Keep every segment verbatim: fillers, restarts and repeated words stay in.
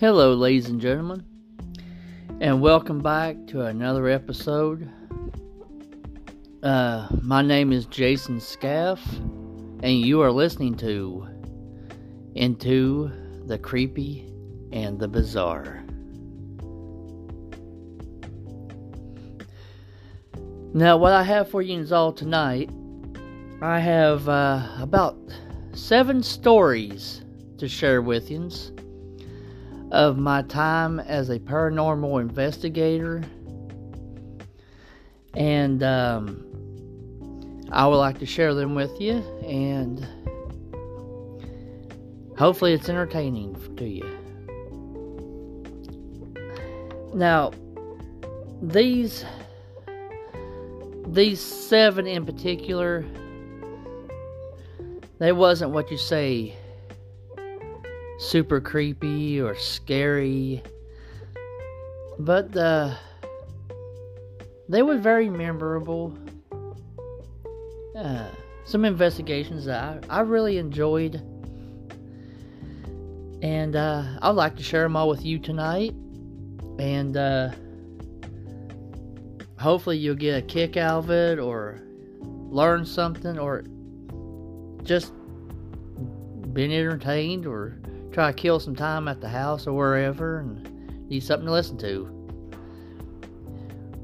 Hello, ladies and gentlemen, and welcome back to another episode. Uh, my name is Jason Scaff, and you are listening to Into the Creepy and the Bizarre. Now, what I have for you is all tonight. I have uh, about seven stories to share with you of my time as a paranormal investigator, and um, I would like to share them with you, and hopefully it's entertaining to you. Now, these these seven in particular, they wasn't what you say super creepy or scary, but uh, they were very memorable. Uh, some investigations that I, I really enjoyed, and uh, I'd like to share them all with you tonight, and uh, hopefully you'll get a kick out of it, or learn something, or just been entertained, or try to kill some time at the house or wherever and need something to listen to.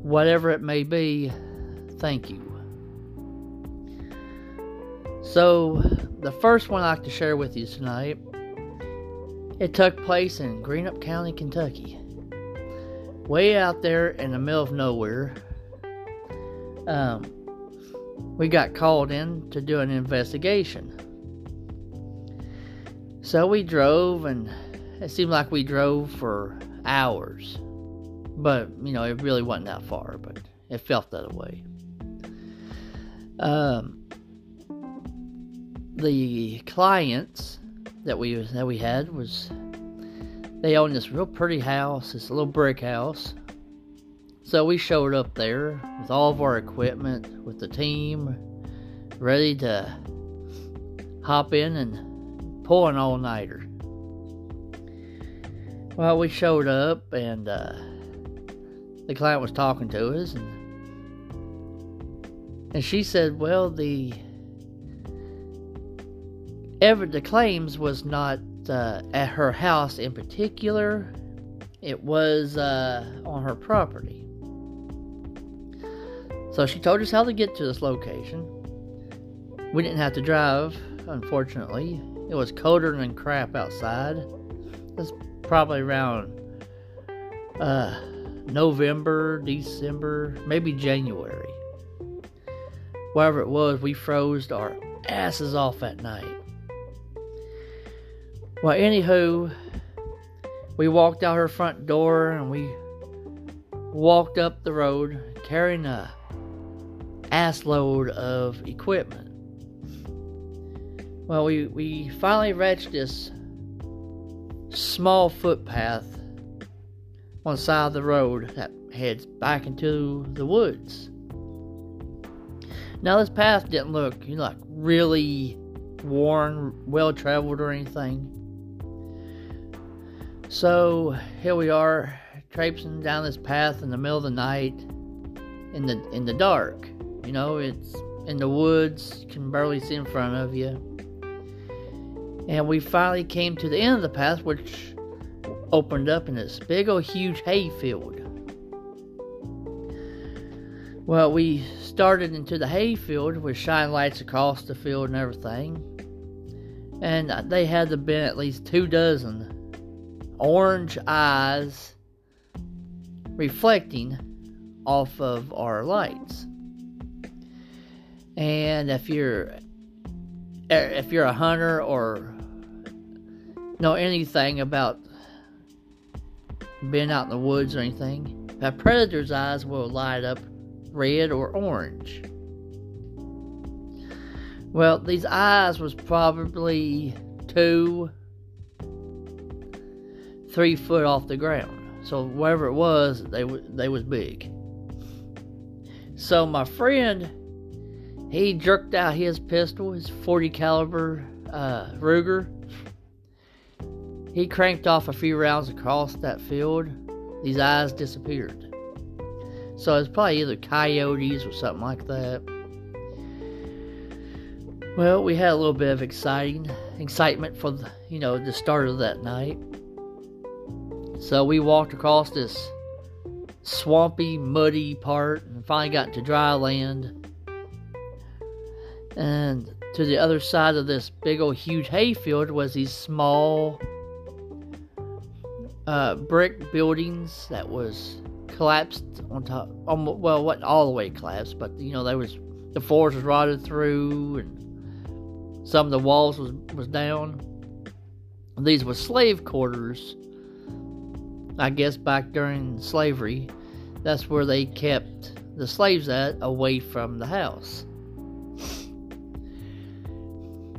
Whatever it may be, thank you. So, the first one I'd like to share with you tonight, it took place in Greenup County, Kentucky. Way out there in the middle of nowhere. Um, we got called in to do an investigation. So we drove, and it seemed like we drove for hours. But, you know, it really wasn't that far, but it felt that way. Um, the clients that we that we had was, they owned this real pretty house, this little brick house. So we showed up there with all of our equipment, with the team, ready to hop in and pull an all-nighter. Well, we showed up, and uh, the client was talking to us, and, and she said, well, the ever the claims was not uh, at her house in particular. It was uh, on her property. So she told us how to get to this location. We didn't have to drive, unfortunately. It was colder than crap outside. It's probably around uh, November, December, maybe January. Wherever it was, we froze our asses off that night. Well, anywho, we walked out her front door, and we walked up the road carrying a ass load of equipment. Well, we, we finally reached this small footpath on the side of the road that heads back into the woods. Now, this path didn't look, you know, like really worn, well-traveled or anything. So, here we are, traipsing down this path in the middle of the night, in the, in the dark. You know, it's in the woods, you can barely see in front of you. And we finally came to the end of the path, which opened up in this big old huge hay field. Well, we started into the hay field with shine lights across the field and everything. And they had to have been at least two dozen orange eyes reflecting off of our lights. And if you're if you're a hunter or know anything about being out in the woods or anything, a predator's eyes will light up red or orange. Well, these eyes was probably two, three foot off the ground. So wherever it was, they w- they was big. So my friend, he jerked out his pistol, his forty caliber uh, Ruger. He cranked off a few rounds across that field. These eyes disappeared. So it was probably either coyotes or something like that. Well, we had a little bit of exciting excitement for the, you know, the start of that night. So we walked across this swampy, muddy part and finally got to dry land. And to the other side of this big old huge hayfield was these small uh, brick buildings that was collapsed on top. On, well, wasn't all the way collapsed, but you know, there was the floors was rotted through, and some of the walls was was down. These were slave quarters. I guess back during slavery, that's where they kept the slaves at, away from the house.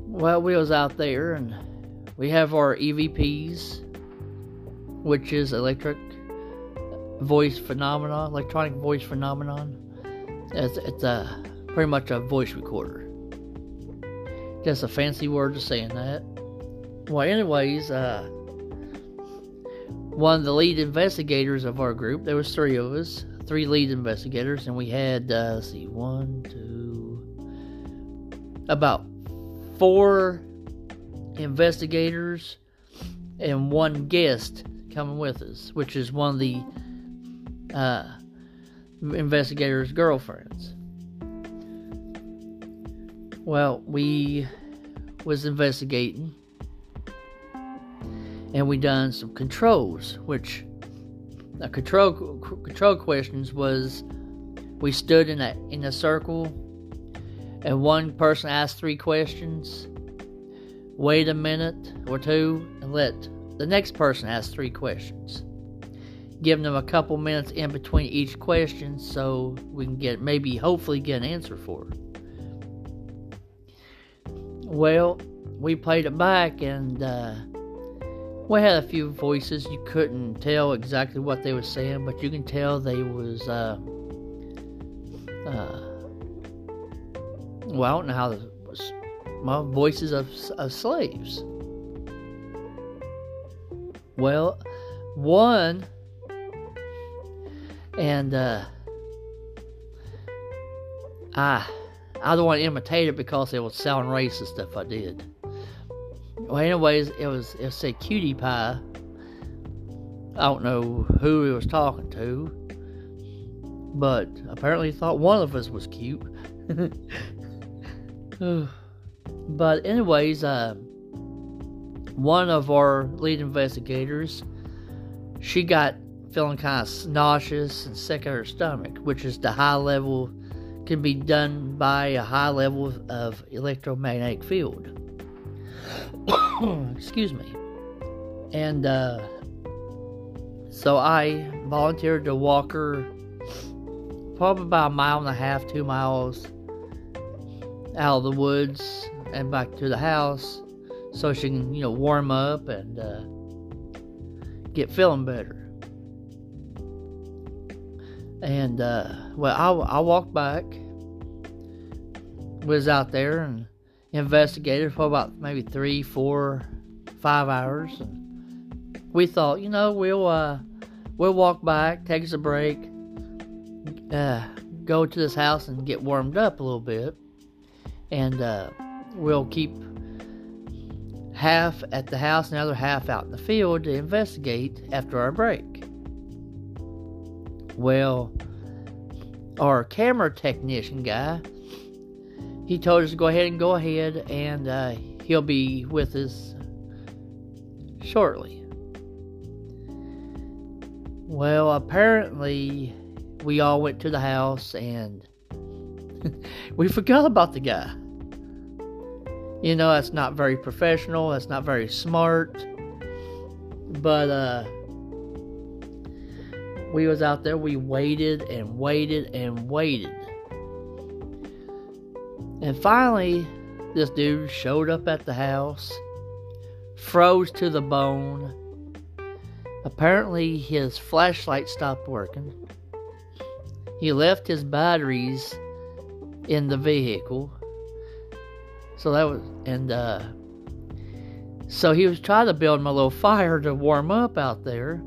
Well, we was out there, and we have our E V Ps, which is electric voice phenomenon, electronic voice phenomenon. It's, it's a pretty much a voice recorder. Just a fancy word to saying that. Well, anyways, uh, one of the lead investigators of our group, there was three of us, three lead investigators, and we had, uh, let's see, one, two, about four investigators and one guest coming with us, which is one of the uh, investigators' girlfriends. Well, we was investigating, and we done some controls, which the control control questions was, we stood in a in a circle, and one person asked three questions, wait a minute or two, and let the next person ask three questions, giving them a couple minutes in between each question, so we can get maybe hopefully get an answer for it. Well, we played it back, and uh, we had a few voices. You couldn't tell exactly what they were saying, but you can tell they was, uh, uh, well, I don't know how this was, well, voices of, of slaves. Well, one, and, uh, I, I don't want to imitate it because it would sound racist if I did. Well, anyways, it was, it said cutie pie. I don't know who he was talking to, but apparently he thought one of us was cute. But anyways, uh, one of our lead investigators, she got feeling kind of nauseous and sick at her stomach, which is the high level, can be done by a high level of electromagnetic field. Excuse me. And uh, so I volunteered to walk her probably about a mile and a half, two miles out of the woods and back to the house, so she can, you know, warm up and uh, get feeling better. And uh, well, I, I walked back, was out there and investigated for about maybe three, four, five hours. And we thought, you know, we'll uh, we'll walk back, take us a break, uh, go to this house and get warmed up a little bit, and uh, we'll keep half at the house and the other half out in the field to investigate after our break. Well, our camera technician guy, he told us to go ahead and go ahead, and uh, he'll be with us shortly. Well, apparently, we all went to the house, and we forgot about the guy. You know, that's not very professional, that's not very smart, but uh, we was out there, we waited and waited and waited. And finally, this dude showed up at the house, froze to the bone. Apparently, his flashlight stopped working. He left his batteries in the vehicle. So that was, and uh, So he was trying to build him a little fire to warm up out there.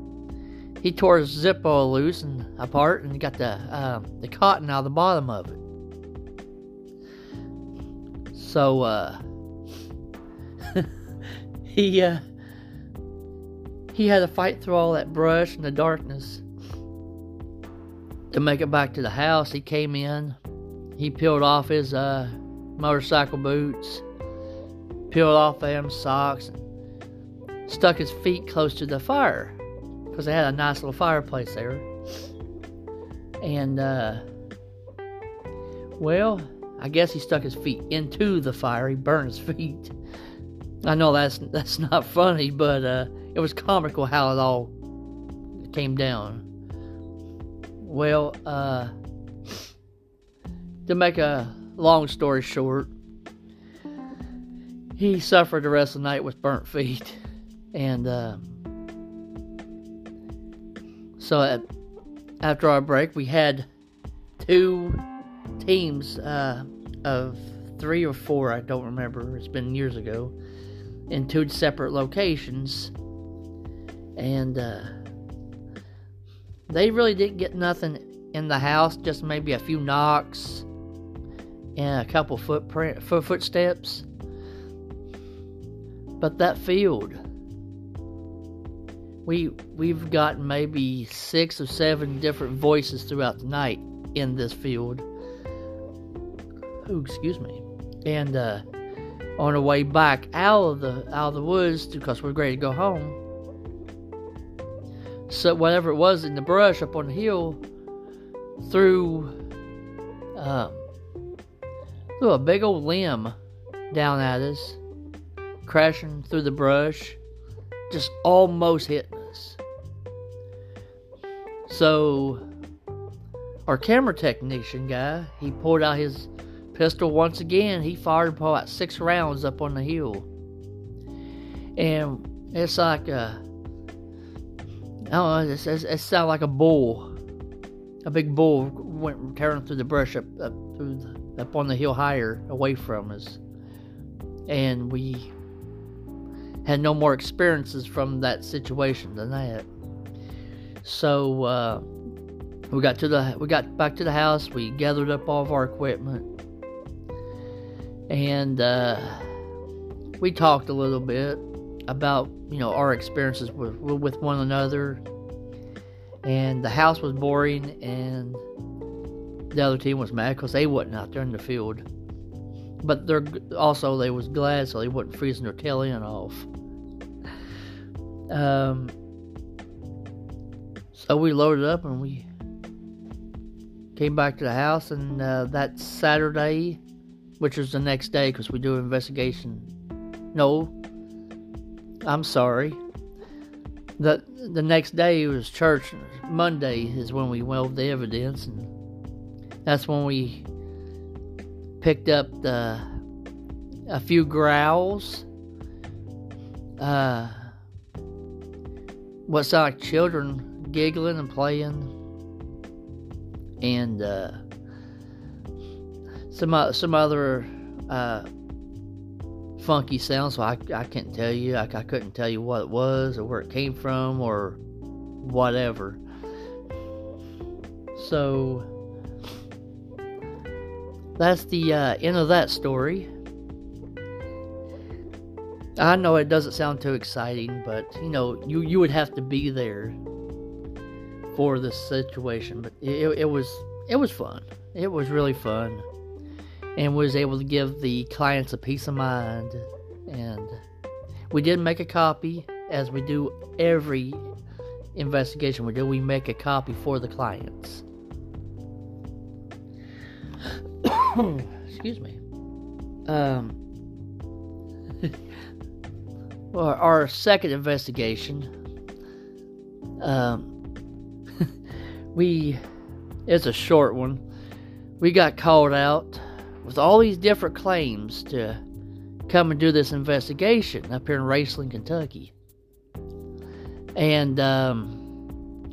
He tore his Zippo loose and apart and got the um, the cotton out of the bottom of it. So uh, he uh, he had to fight through all that brush and the darkness to make it back to the house. He came in. He peeled off his uh, motorcycle boots, peeled off them socks, and stuck his feet close to the fire, because they had a nice little fireplace there. And, uh, well, I guess he stuck his feet into the fire. He burned his feet. I know that's that's not funny, but uh, it was comical how it all came down. Well, uh, to make a long story short, he suffered the rest of the night with burnt feet. And uh, so at, after our break, we had two teams uh, of three or four, I don't remember, it's been years ago, in two separate locations. And uh, they really didn't get nothing in the house, just maybe a few knocks and a couple footprint, foot footsteps. But that field, we we've gotten maybe six or seven different voices throughout the night in this field. Oh, excuse me. And uh, on the way back out of the out of the woods, because we're ready to go home. So whatever it was in the brush up on the hill, through, um, through a big old limb down at us, crashing through the brush, just almost hitting us. So our camera technician guy, he pulled out his pistol once again. He fired about six rounds up on the hill, and it's like a. I don't know, it, it, it sounded like a bull. A big bull went tearing through the brush up, up, through the, up on the hill higher, away from us. And we had no more experiences from that situation than that. So uh, we got to the we got back to the house. We gathered up all of our equipment, and uh, we talked a little bit about, you know, our experiences with with one another. And the house was boring, and the other team was mad because they wasn't out there in the field, but they're also they was glad so they wasn't freezing their tail end off. Um so we loaded up and we came back to the house, and uh, that Saturday, which was the next day, because we do an investigation no I'm sorry. The the next day was church. Monday is when we weld the evidence, and that's when we picked up the a few growls. Uh, what sounded like children giggling and playing, and uh, some some other. Uh, funky sound, so I, I can't tell you, I, I couldn't tell you what it was, or where it came from, or whatever. So, that's the uh, end of that story. I know it doesn't sound too exciting, but, you know, you, you would have to be there for this situation, but it, it was, it was fun. It was really fun. And was able to give the clients a peace of mind. And we did make a copy, as we do every investigation we do. We make a copy for the clients. Excuse me. Um, well, our second investigation. Um, we. It's a short one. We got called out with all these different claims to come and do this investigation up here in Raceland, Kentucky. And um,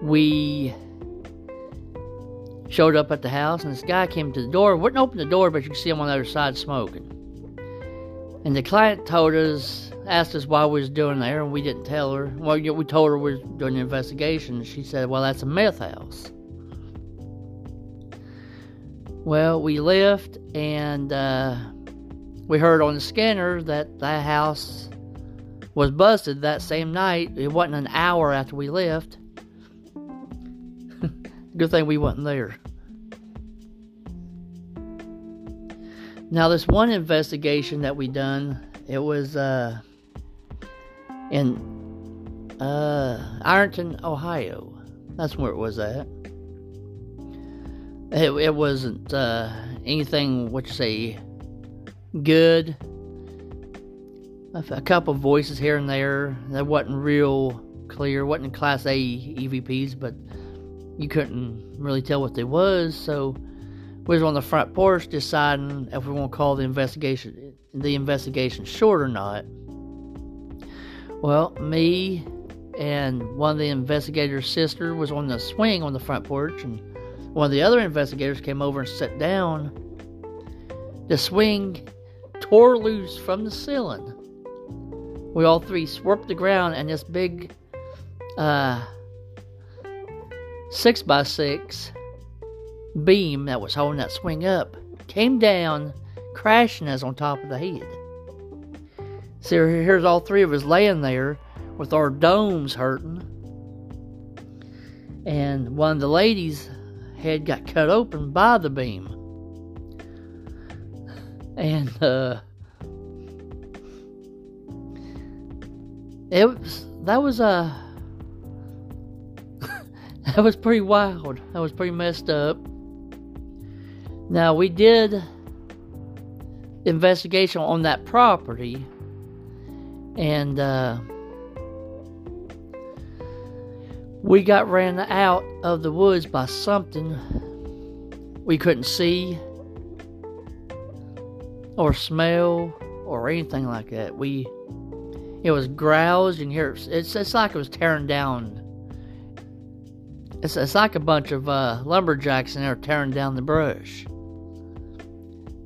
we showed up at the house, and this guy came to the door. Wouldn't open the door, but you could see him on the other side smoking. And the client told us asked us why we was doing there, and we didn't tell her. Well, we told her we were doing the investigation. She said, well, that's a meth house. Well, we left, and uh, we heard on the scanner that that house was busted that same night. It wasn't an hour after we left. Good thing we wasn't there. Now, this one investigation that we done, it was uh, in uh, Ironton, Ohio. That's where it was at. It, it wasn't uh, anything, what you say, good. A, a couple voices here and there that wasn't real clear. Wasn't Class A E V Ps, but you couldn't really tell what they was. So we was on the front porch deciding if we want to call the investigation the investigation short or not. Well, me and one of the investigator's sister was on the swing on the front porch, and one of the other investigators came over and sat down. The swing tore loose from the ceiling. We all three swerved the ground, and this big uh, six by six beam that was holding that swing up came down, crashing us on top of the head. So here's all three of us laying there with our domes hurting, and one of the ladies' head got cut open by the beam. And uh it was that was uh that was pretty wild. That was pretty messed up. Now, we did investigation on that property, and uh we got ran out of the woods by something we couldn't see or smell or anything like that. We, it was growls, and here it's it's like it was tearing down. It's it's like a bunch of uh, lumberjacks in there tearing down the brush.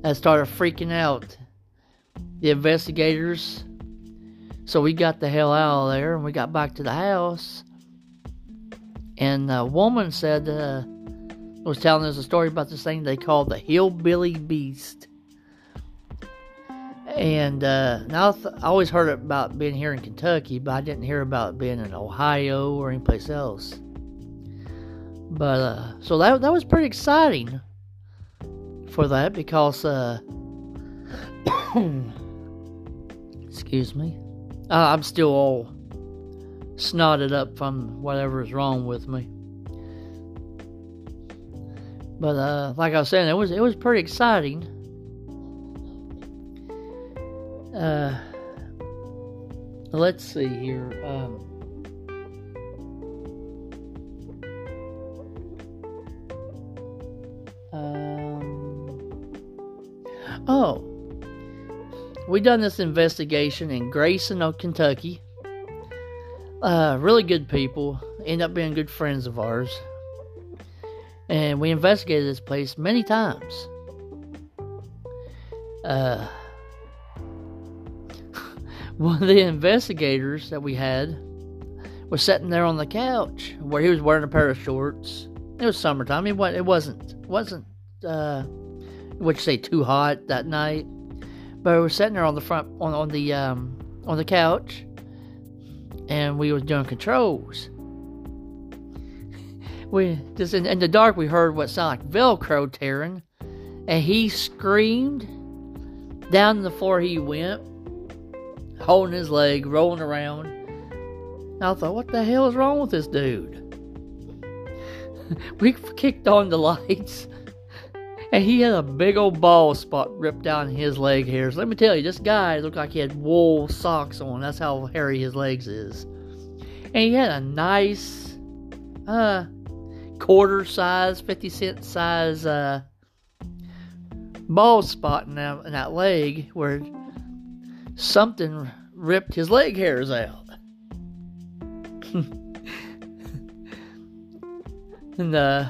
I started freaking out the investigators, so we got the hell out of there, and we got back to the house. And a woman said, uh, was telling us a story about this thing they called the hillbilly beast. And uh, now I, th- I always heard about being here in Kentucky, but I didn't hear about it being in Ohio or anyplace else. But uh, so that that was pretty exciting for that, because uh, excuse me, uh, I'm still all snotted up from whatever is wrong with me. But uh, like I was saying, it was it was pretty exciting. Uh, let's see here. Um, um, oh, we done this investigation in Grayson, Kentucky. Uh, really good people, end up being good friends of ours, and we investigated this place many times. Uh, one of the investigators that we had was sitting there on the couch where he was wearing a pair of shorts. It was summertime. It wasn't. It wasn't. Wasn't. Uh, what you say? Too hot that night. But we were sitting there on the front on on the um, on the couch. And we was doing controls. We just in, in the dark, we heard what sounded like Velcro tearing, and he screamed. Down the floor he went, holding his leg, rolling around. And I thought, what the hell is wrong with this dude? We kicked on the lights, and he had a big old bald spot ripped down his leg hairs. Let me tell you, this guy looked like he had wool socks on. That's how hairy his legs is. And he had a nice uh, quarter size, fifty cent size uh, bald spot in that, in that leg where something ripped his leg hairs out. And uh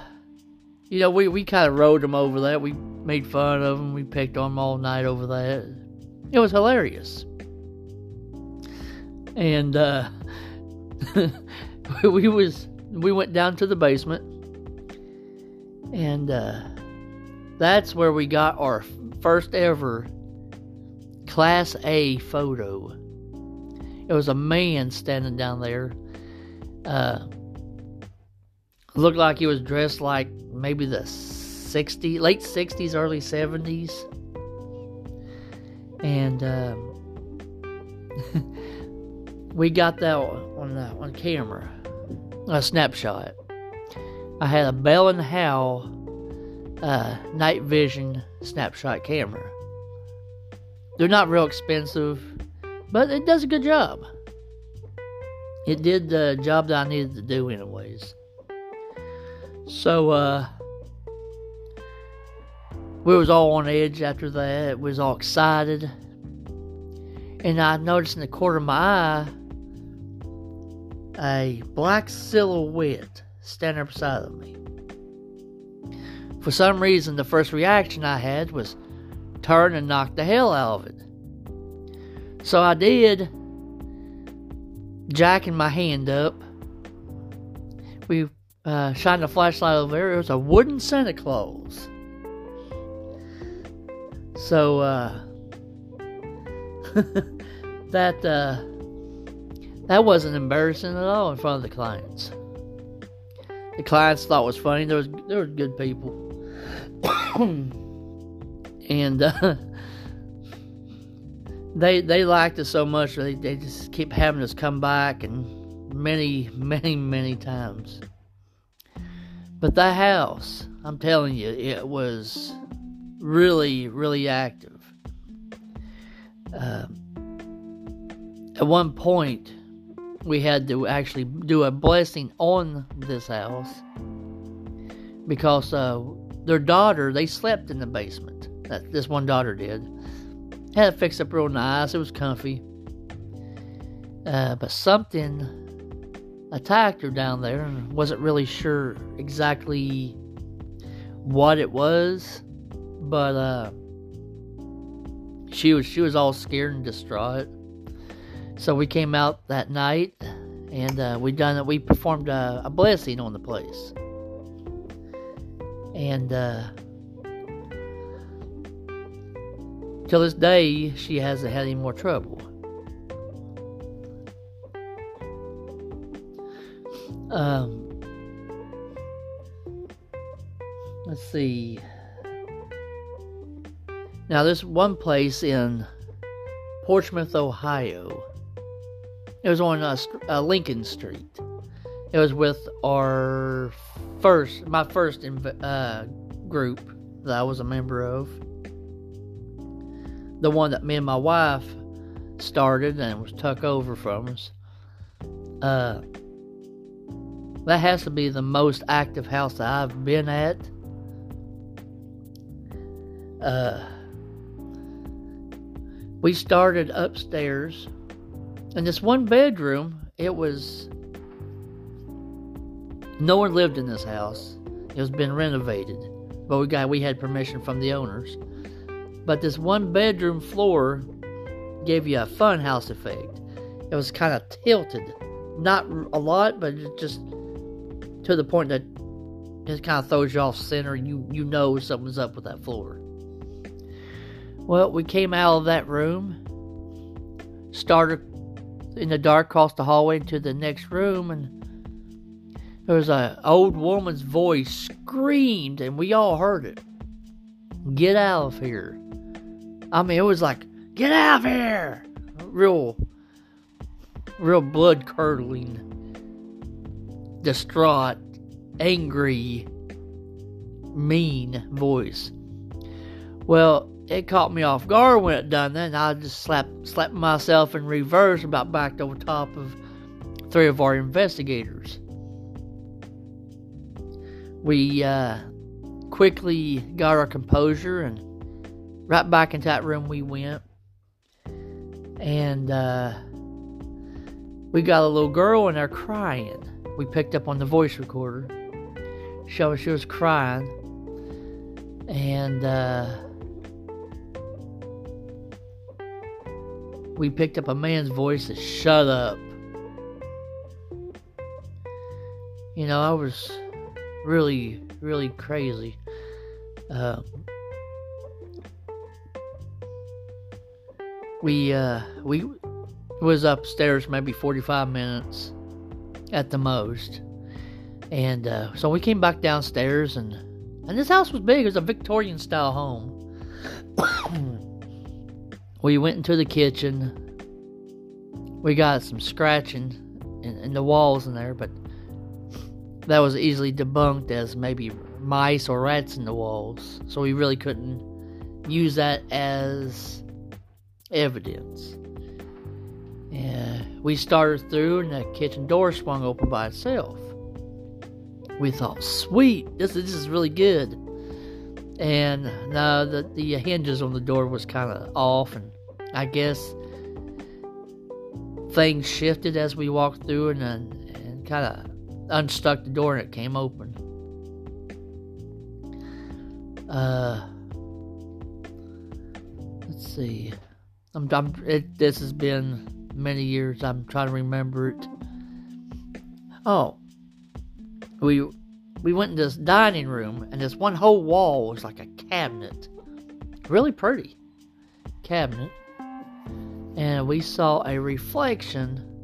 You know, we, we kind of rode them over that. We made fun of them. We picked on them all night over that. It was hilarious. and uh, we was we went down to the basement, and uh, that's where we got our first ever Class A photo. It was a man standing down there. Uh, looked like he was dressed like maybe the sixties, late sixties, early seventies. And um, we got that on, uh, on camera, a snapshot. I had a Bell and Howell uh, night vision snapshot camera. They're not real expensive, but it does a good job. It did the job that I needed to do anyways. So, uh... we was all on edge after that. We was all excited. And I noticed in the corner of my eye a black silhouette standing beside of me. For some reason, the first reaction I had was turn and knock the hell out of it. So I did, jacking my hand up. We uh, shined a flashlight over there. It was a wooden Santa Claus. So, uh, that, uh, that wasn't embarrassing at all in front of the clients. The clients thought it was funny. There was, there was good people. And, uh, they, they liked us so much, they, they just keep having us come back and many, many, many times. But that house, I'm telling you, it was really, really active. Uh, at one point, we had to actually do a blessing on this house because uh, their daughter, they slept in the basement. That this one daughter did. Had it fixed up real nice. It was comfy. Uh, but something attacked her down there, and wasn't really sure exactly what it was. But uh, she was she was all scared and distraught. So we came out that night, and uh, we done we performed a, a blessing on the place. And uh, till this day, she hasn't had any more trouble. Um, let's see. Now, this one place in Portsmouth, Ohio, it was on a, a Lincoln Street. It was with our first, my first inv- uh, group that I was a member of. The one that me and my wife started and was took over from us. Uh, that has to be the most active house that I've been at. Uh... We started upstairs, and this one bedroom, it was, no one lived in this house. It was been renovated, but we got we had permission from the owners. But this one bedroom floor gave you a fun house effect. It was kind of tilted, not a lot, but just to the point that it kind of throws you off center. You you know something's up with that floor. Well, we came out of that room, started in the dark, across the hallway into the next room, and there was an old woman's voice screamed, and we all heard it. Get out of here. I mean, it was like, get out of here! Real, real blood-curdling, distraught, angry, mean voice. Well, it caught me off guard when it done that, and I just slapped, slapped myself in reverse, about backed over top of three of our investigators. We uh, quickly got our composure, and right back into that room we went. And uh, we got a little girl in there crying. We picked up on the voice recorder. She was crying. And Uh, we picked up a man's voice to shut up. You know, I was really, really crazy. Uh, we, uh, we was upstairs maybe forty-five minutes at the most. And uh, so we came back downstairs, and, and this house was big. It was a Victorian-style home. We went into the kitchen. We got some scratching in, in the walls in there, but that was easily debunked as maybe mice or rats in the walls. So we really couldn't use that as evidence. And we started through, and the kitchen door swung open by itself. We thought, sweet, this is, this is really good. And no, the, the hinges on the door was kind of off, and I guess things shifted as we walked through, and, and kind of unstuck the door, and it came open. Uh, let's see. I'm, I'm it, this has been many years. I'm trying to remember it. Oh, we we went in this dining room, and this one whole wall was like a cabinet, really pretty cabinet, and we saw a reflection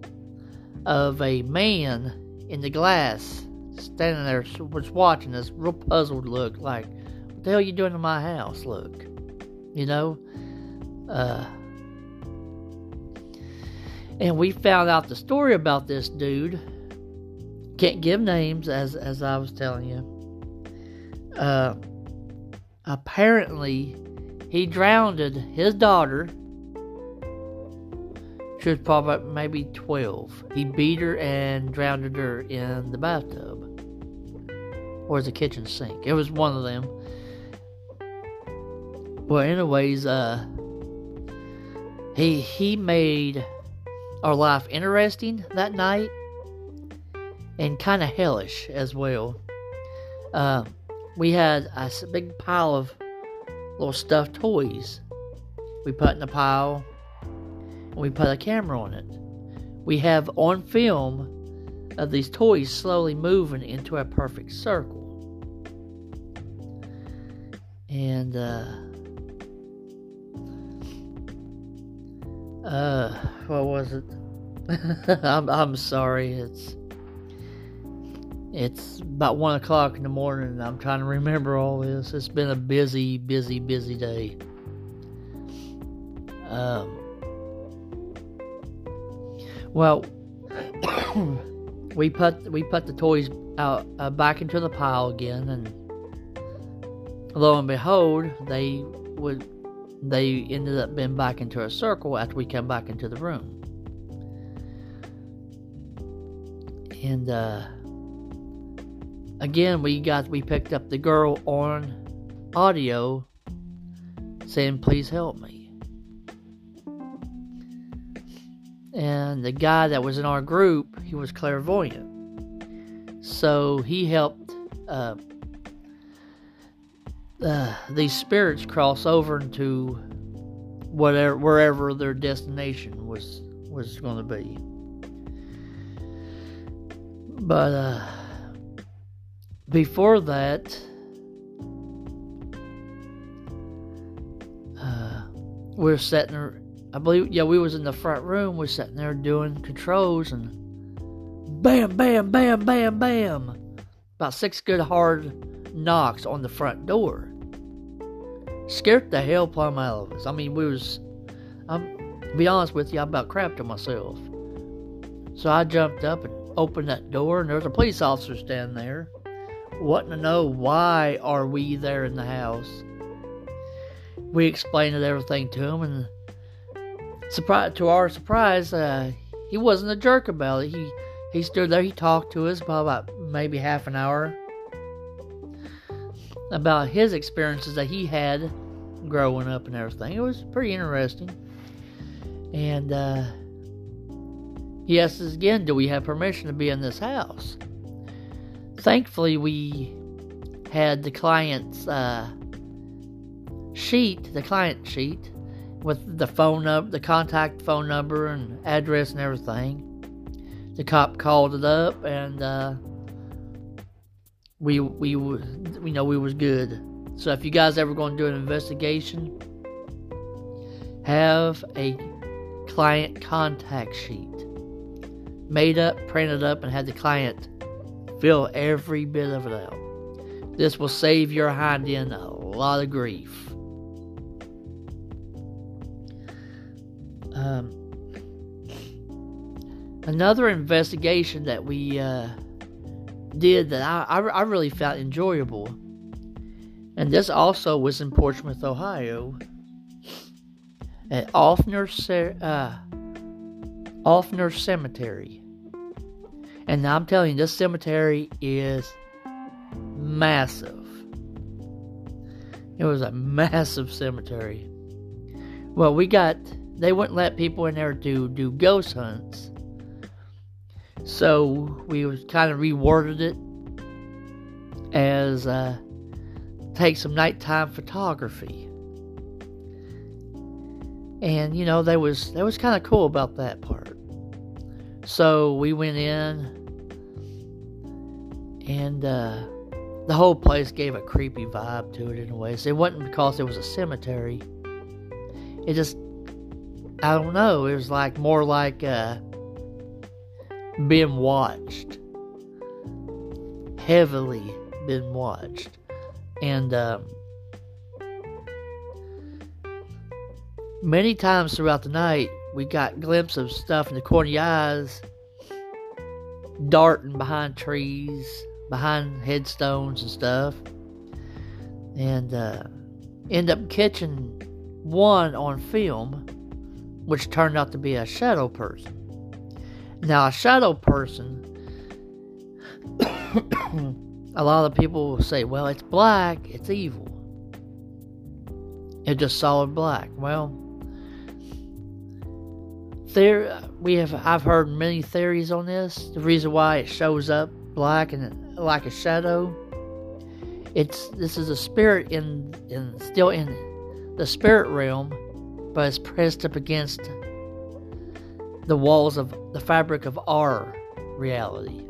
of a man in the glass, standing there, was watching this real puzzled look, like, what the hell are you doing in my house, look, you know, uh, and we found out the story about this dude. Can't give names, as, as I was telling you. Uh, apparently, he drowned his daughter. She was probably maybe twelve. He beat her and drowned her in the bathtub. Or the kitchen sink. It was one of them. Well, anyways, uh, he he made our life interesting that night. And kind of hellish as well. Uh, we had a big pile of little stuffed toys. We put in a pile. We put a camera on it. We have on film of these toys slowly moving into a perfect circle. And, uh... Uh... What was it? I'm, I'm sorry. It's... It's about one o'clock in the morning, and I'm trying to remember all this. It's been a busy, busy, busy day. Um... Well, we put we put the toys out uh, back into the pile again, and lo and behold, they would they ended up being back into a circle after we came back into the room. And uh, again, we got we picked up the girl on audio saying, "Please help me." And the guy that was in our group, he was clairvoyant. So he helped uh, uh, these spirits cross over into whatever, wherever their destination was was going to be. But uh, before that, uh, we're sitting there. I believe, yeah, we was in the front room. We're sitting there doing controls, and bam, bam, bam, bam, bam. About six good hard knocks on the front door. Scared the hell plumb out of us. I mean, we was, I'm, to be honest with you, I about crapped on myself. So I jumped up and opened that door, and there was a police officer standing there, wanting to know why are we there in the house. We explained everything to him, and Surprise, to our surprise, uh, he wasn't a jerk about it. He he stood there. He talked to us about, about maybe half an hour about his experiences that he had growing up and everything. It was pretty interesting. And uh, he asked us again, do we have permission to be in this house? Thankfully, we had the client's uh, sheet, the client sheet, with the phone up, the contact phone number and address and everything. The cop called it up, and uh, we we you know we was good. So if you guys ever going to do an investigation, have a client contact sheet made up, printed up, and have the client fill every bit of it out. This will save your hind end a lot of grief. Um. Another investigation that we uh, did that I, I, I really found enjoyable, and this also was in Portsmouth, Ohio, at Offner, uh, Offner Cemetery. And I'm telling you, this cemetery is massive. It was a massive cemetery. Well, we got, they wouldn't let people in there to do ghost hunts. So we was kind of reworded it as uh, take some nighttime photography, and you know they was that was kind of cool about that part. So we went in, and uh, the whole place gave a creepy vibe to it in a way. So it wasn't because it was a cemetery. It just, I don't know. It was like more like. Uh, Been watched. Heavily been watched. And um, many times throughout the night, we got glimpses of stuff in the corner of the eyes, darting behind trees, behind headstones and stuff. And uh, end up catching one on film, which turned out to be a shadow person. Now, a shadow person, a lot of people will say, well, it's black, it's evil. It's just solid black. Well, there we have. I've heard many theories on this. The reason why it shows up black and like a shadow, it's this is a spirit in, in still in the spirit realm, but it's pressed up against the walls of the fabric of our reality,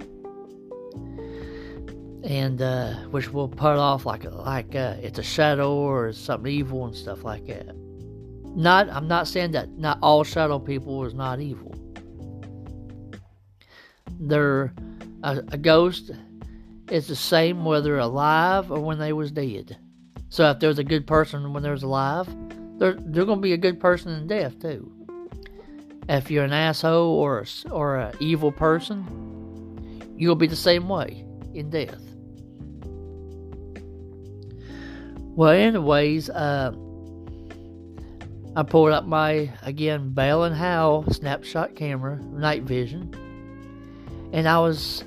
and uh, which will put off like like uh, it's a shadow or something evil and stuff like that. Not, I'm not saying that not all shadow people is not evil. They're a, a ghost is the same whether alive or when they was dead. So if there's a good person when they was alive, they're they're gonna be a good person in death too. If you're an asshole or a, or an evil person, you'll be the same way in death. Well, anyways, uh, I pulled up my, again, Bell and Howell snapshot camera, night vision. And I was,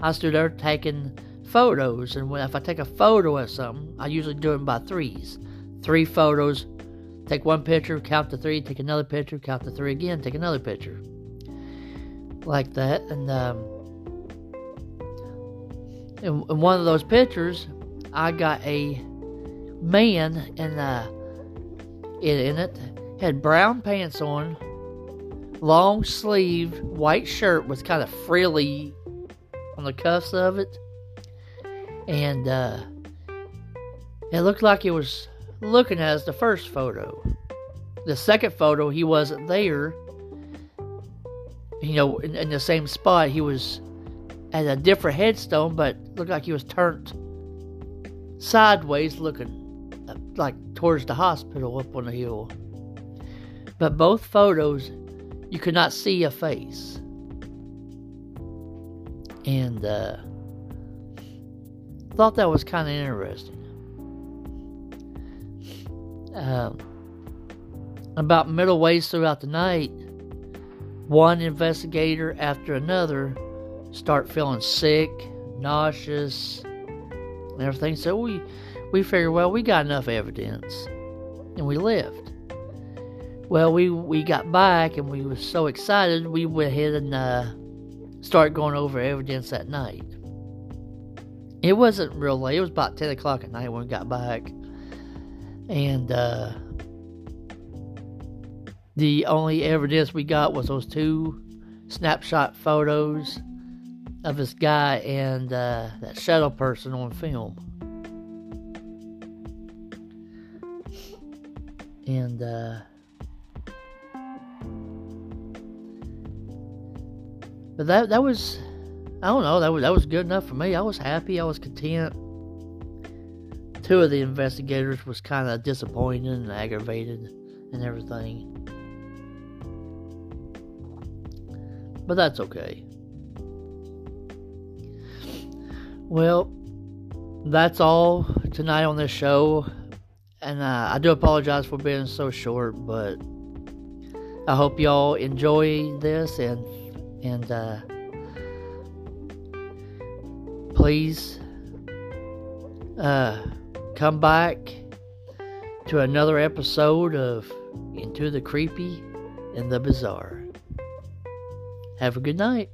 I stood there taking photos. And when, if I take a photo of something, I usually do it by threes. Three photos. Take one picture, count to three, take another picture, count to three again, take another picture. Like that. And um, in, in one of those pictures, I got a man in, uh, in, in it. Had brown pants on, long sleeved white shirt with kind of frilly on the cuffs of it. And uh, it looked like it was looking at us the first photo. The second photo, he wasn't there. You know, in, in the same spot, he was at a different headstone, but looked like he was turned sideways, looking up, like towards the hospital up on the hill. But both photos, you could not see a face. And uh, thought that was kind of interesting. Um, about middle ways throughout the night, one investigator after another start feeling sick, nauseous, and everything. So we we figured, well, we got enough evidence, and we left. Well, we we got back, and we were so excited, we went ahead and uh, started going over evidence that night. It wasn't real late. It was about ten o'clock at night when we got back. And uh, The only evidence we got was those two snapshot photos of this guy and uh, that shadow person on film. And uh, but that that was, I don't know, that was that was good enough for me. I was happy. I was content. Two of the investigators was kind of disappointed and aggravated and everything. But that's okay. Well, that's all tonight on this show. And uh, I do apologize for being so short, but I hope y'all enjoy this. And, and uh, please uh, come back to another episode of Into the Creepy and the Bizarre. Have a good night.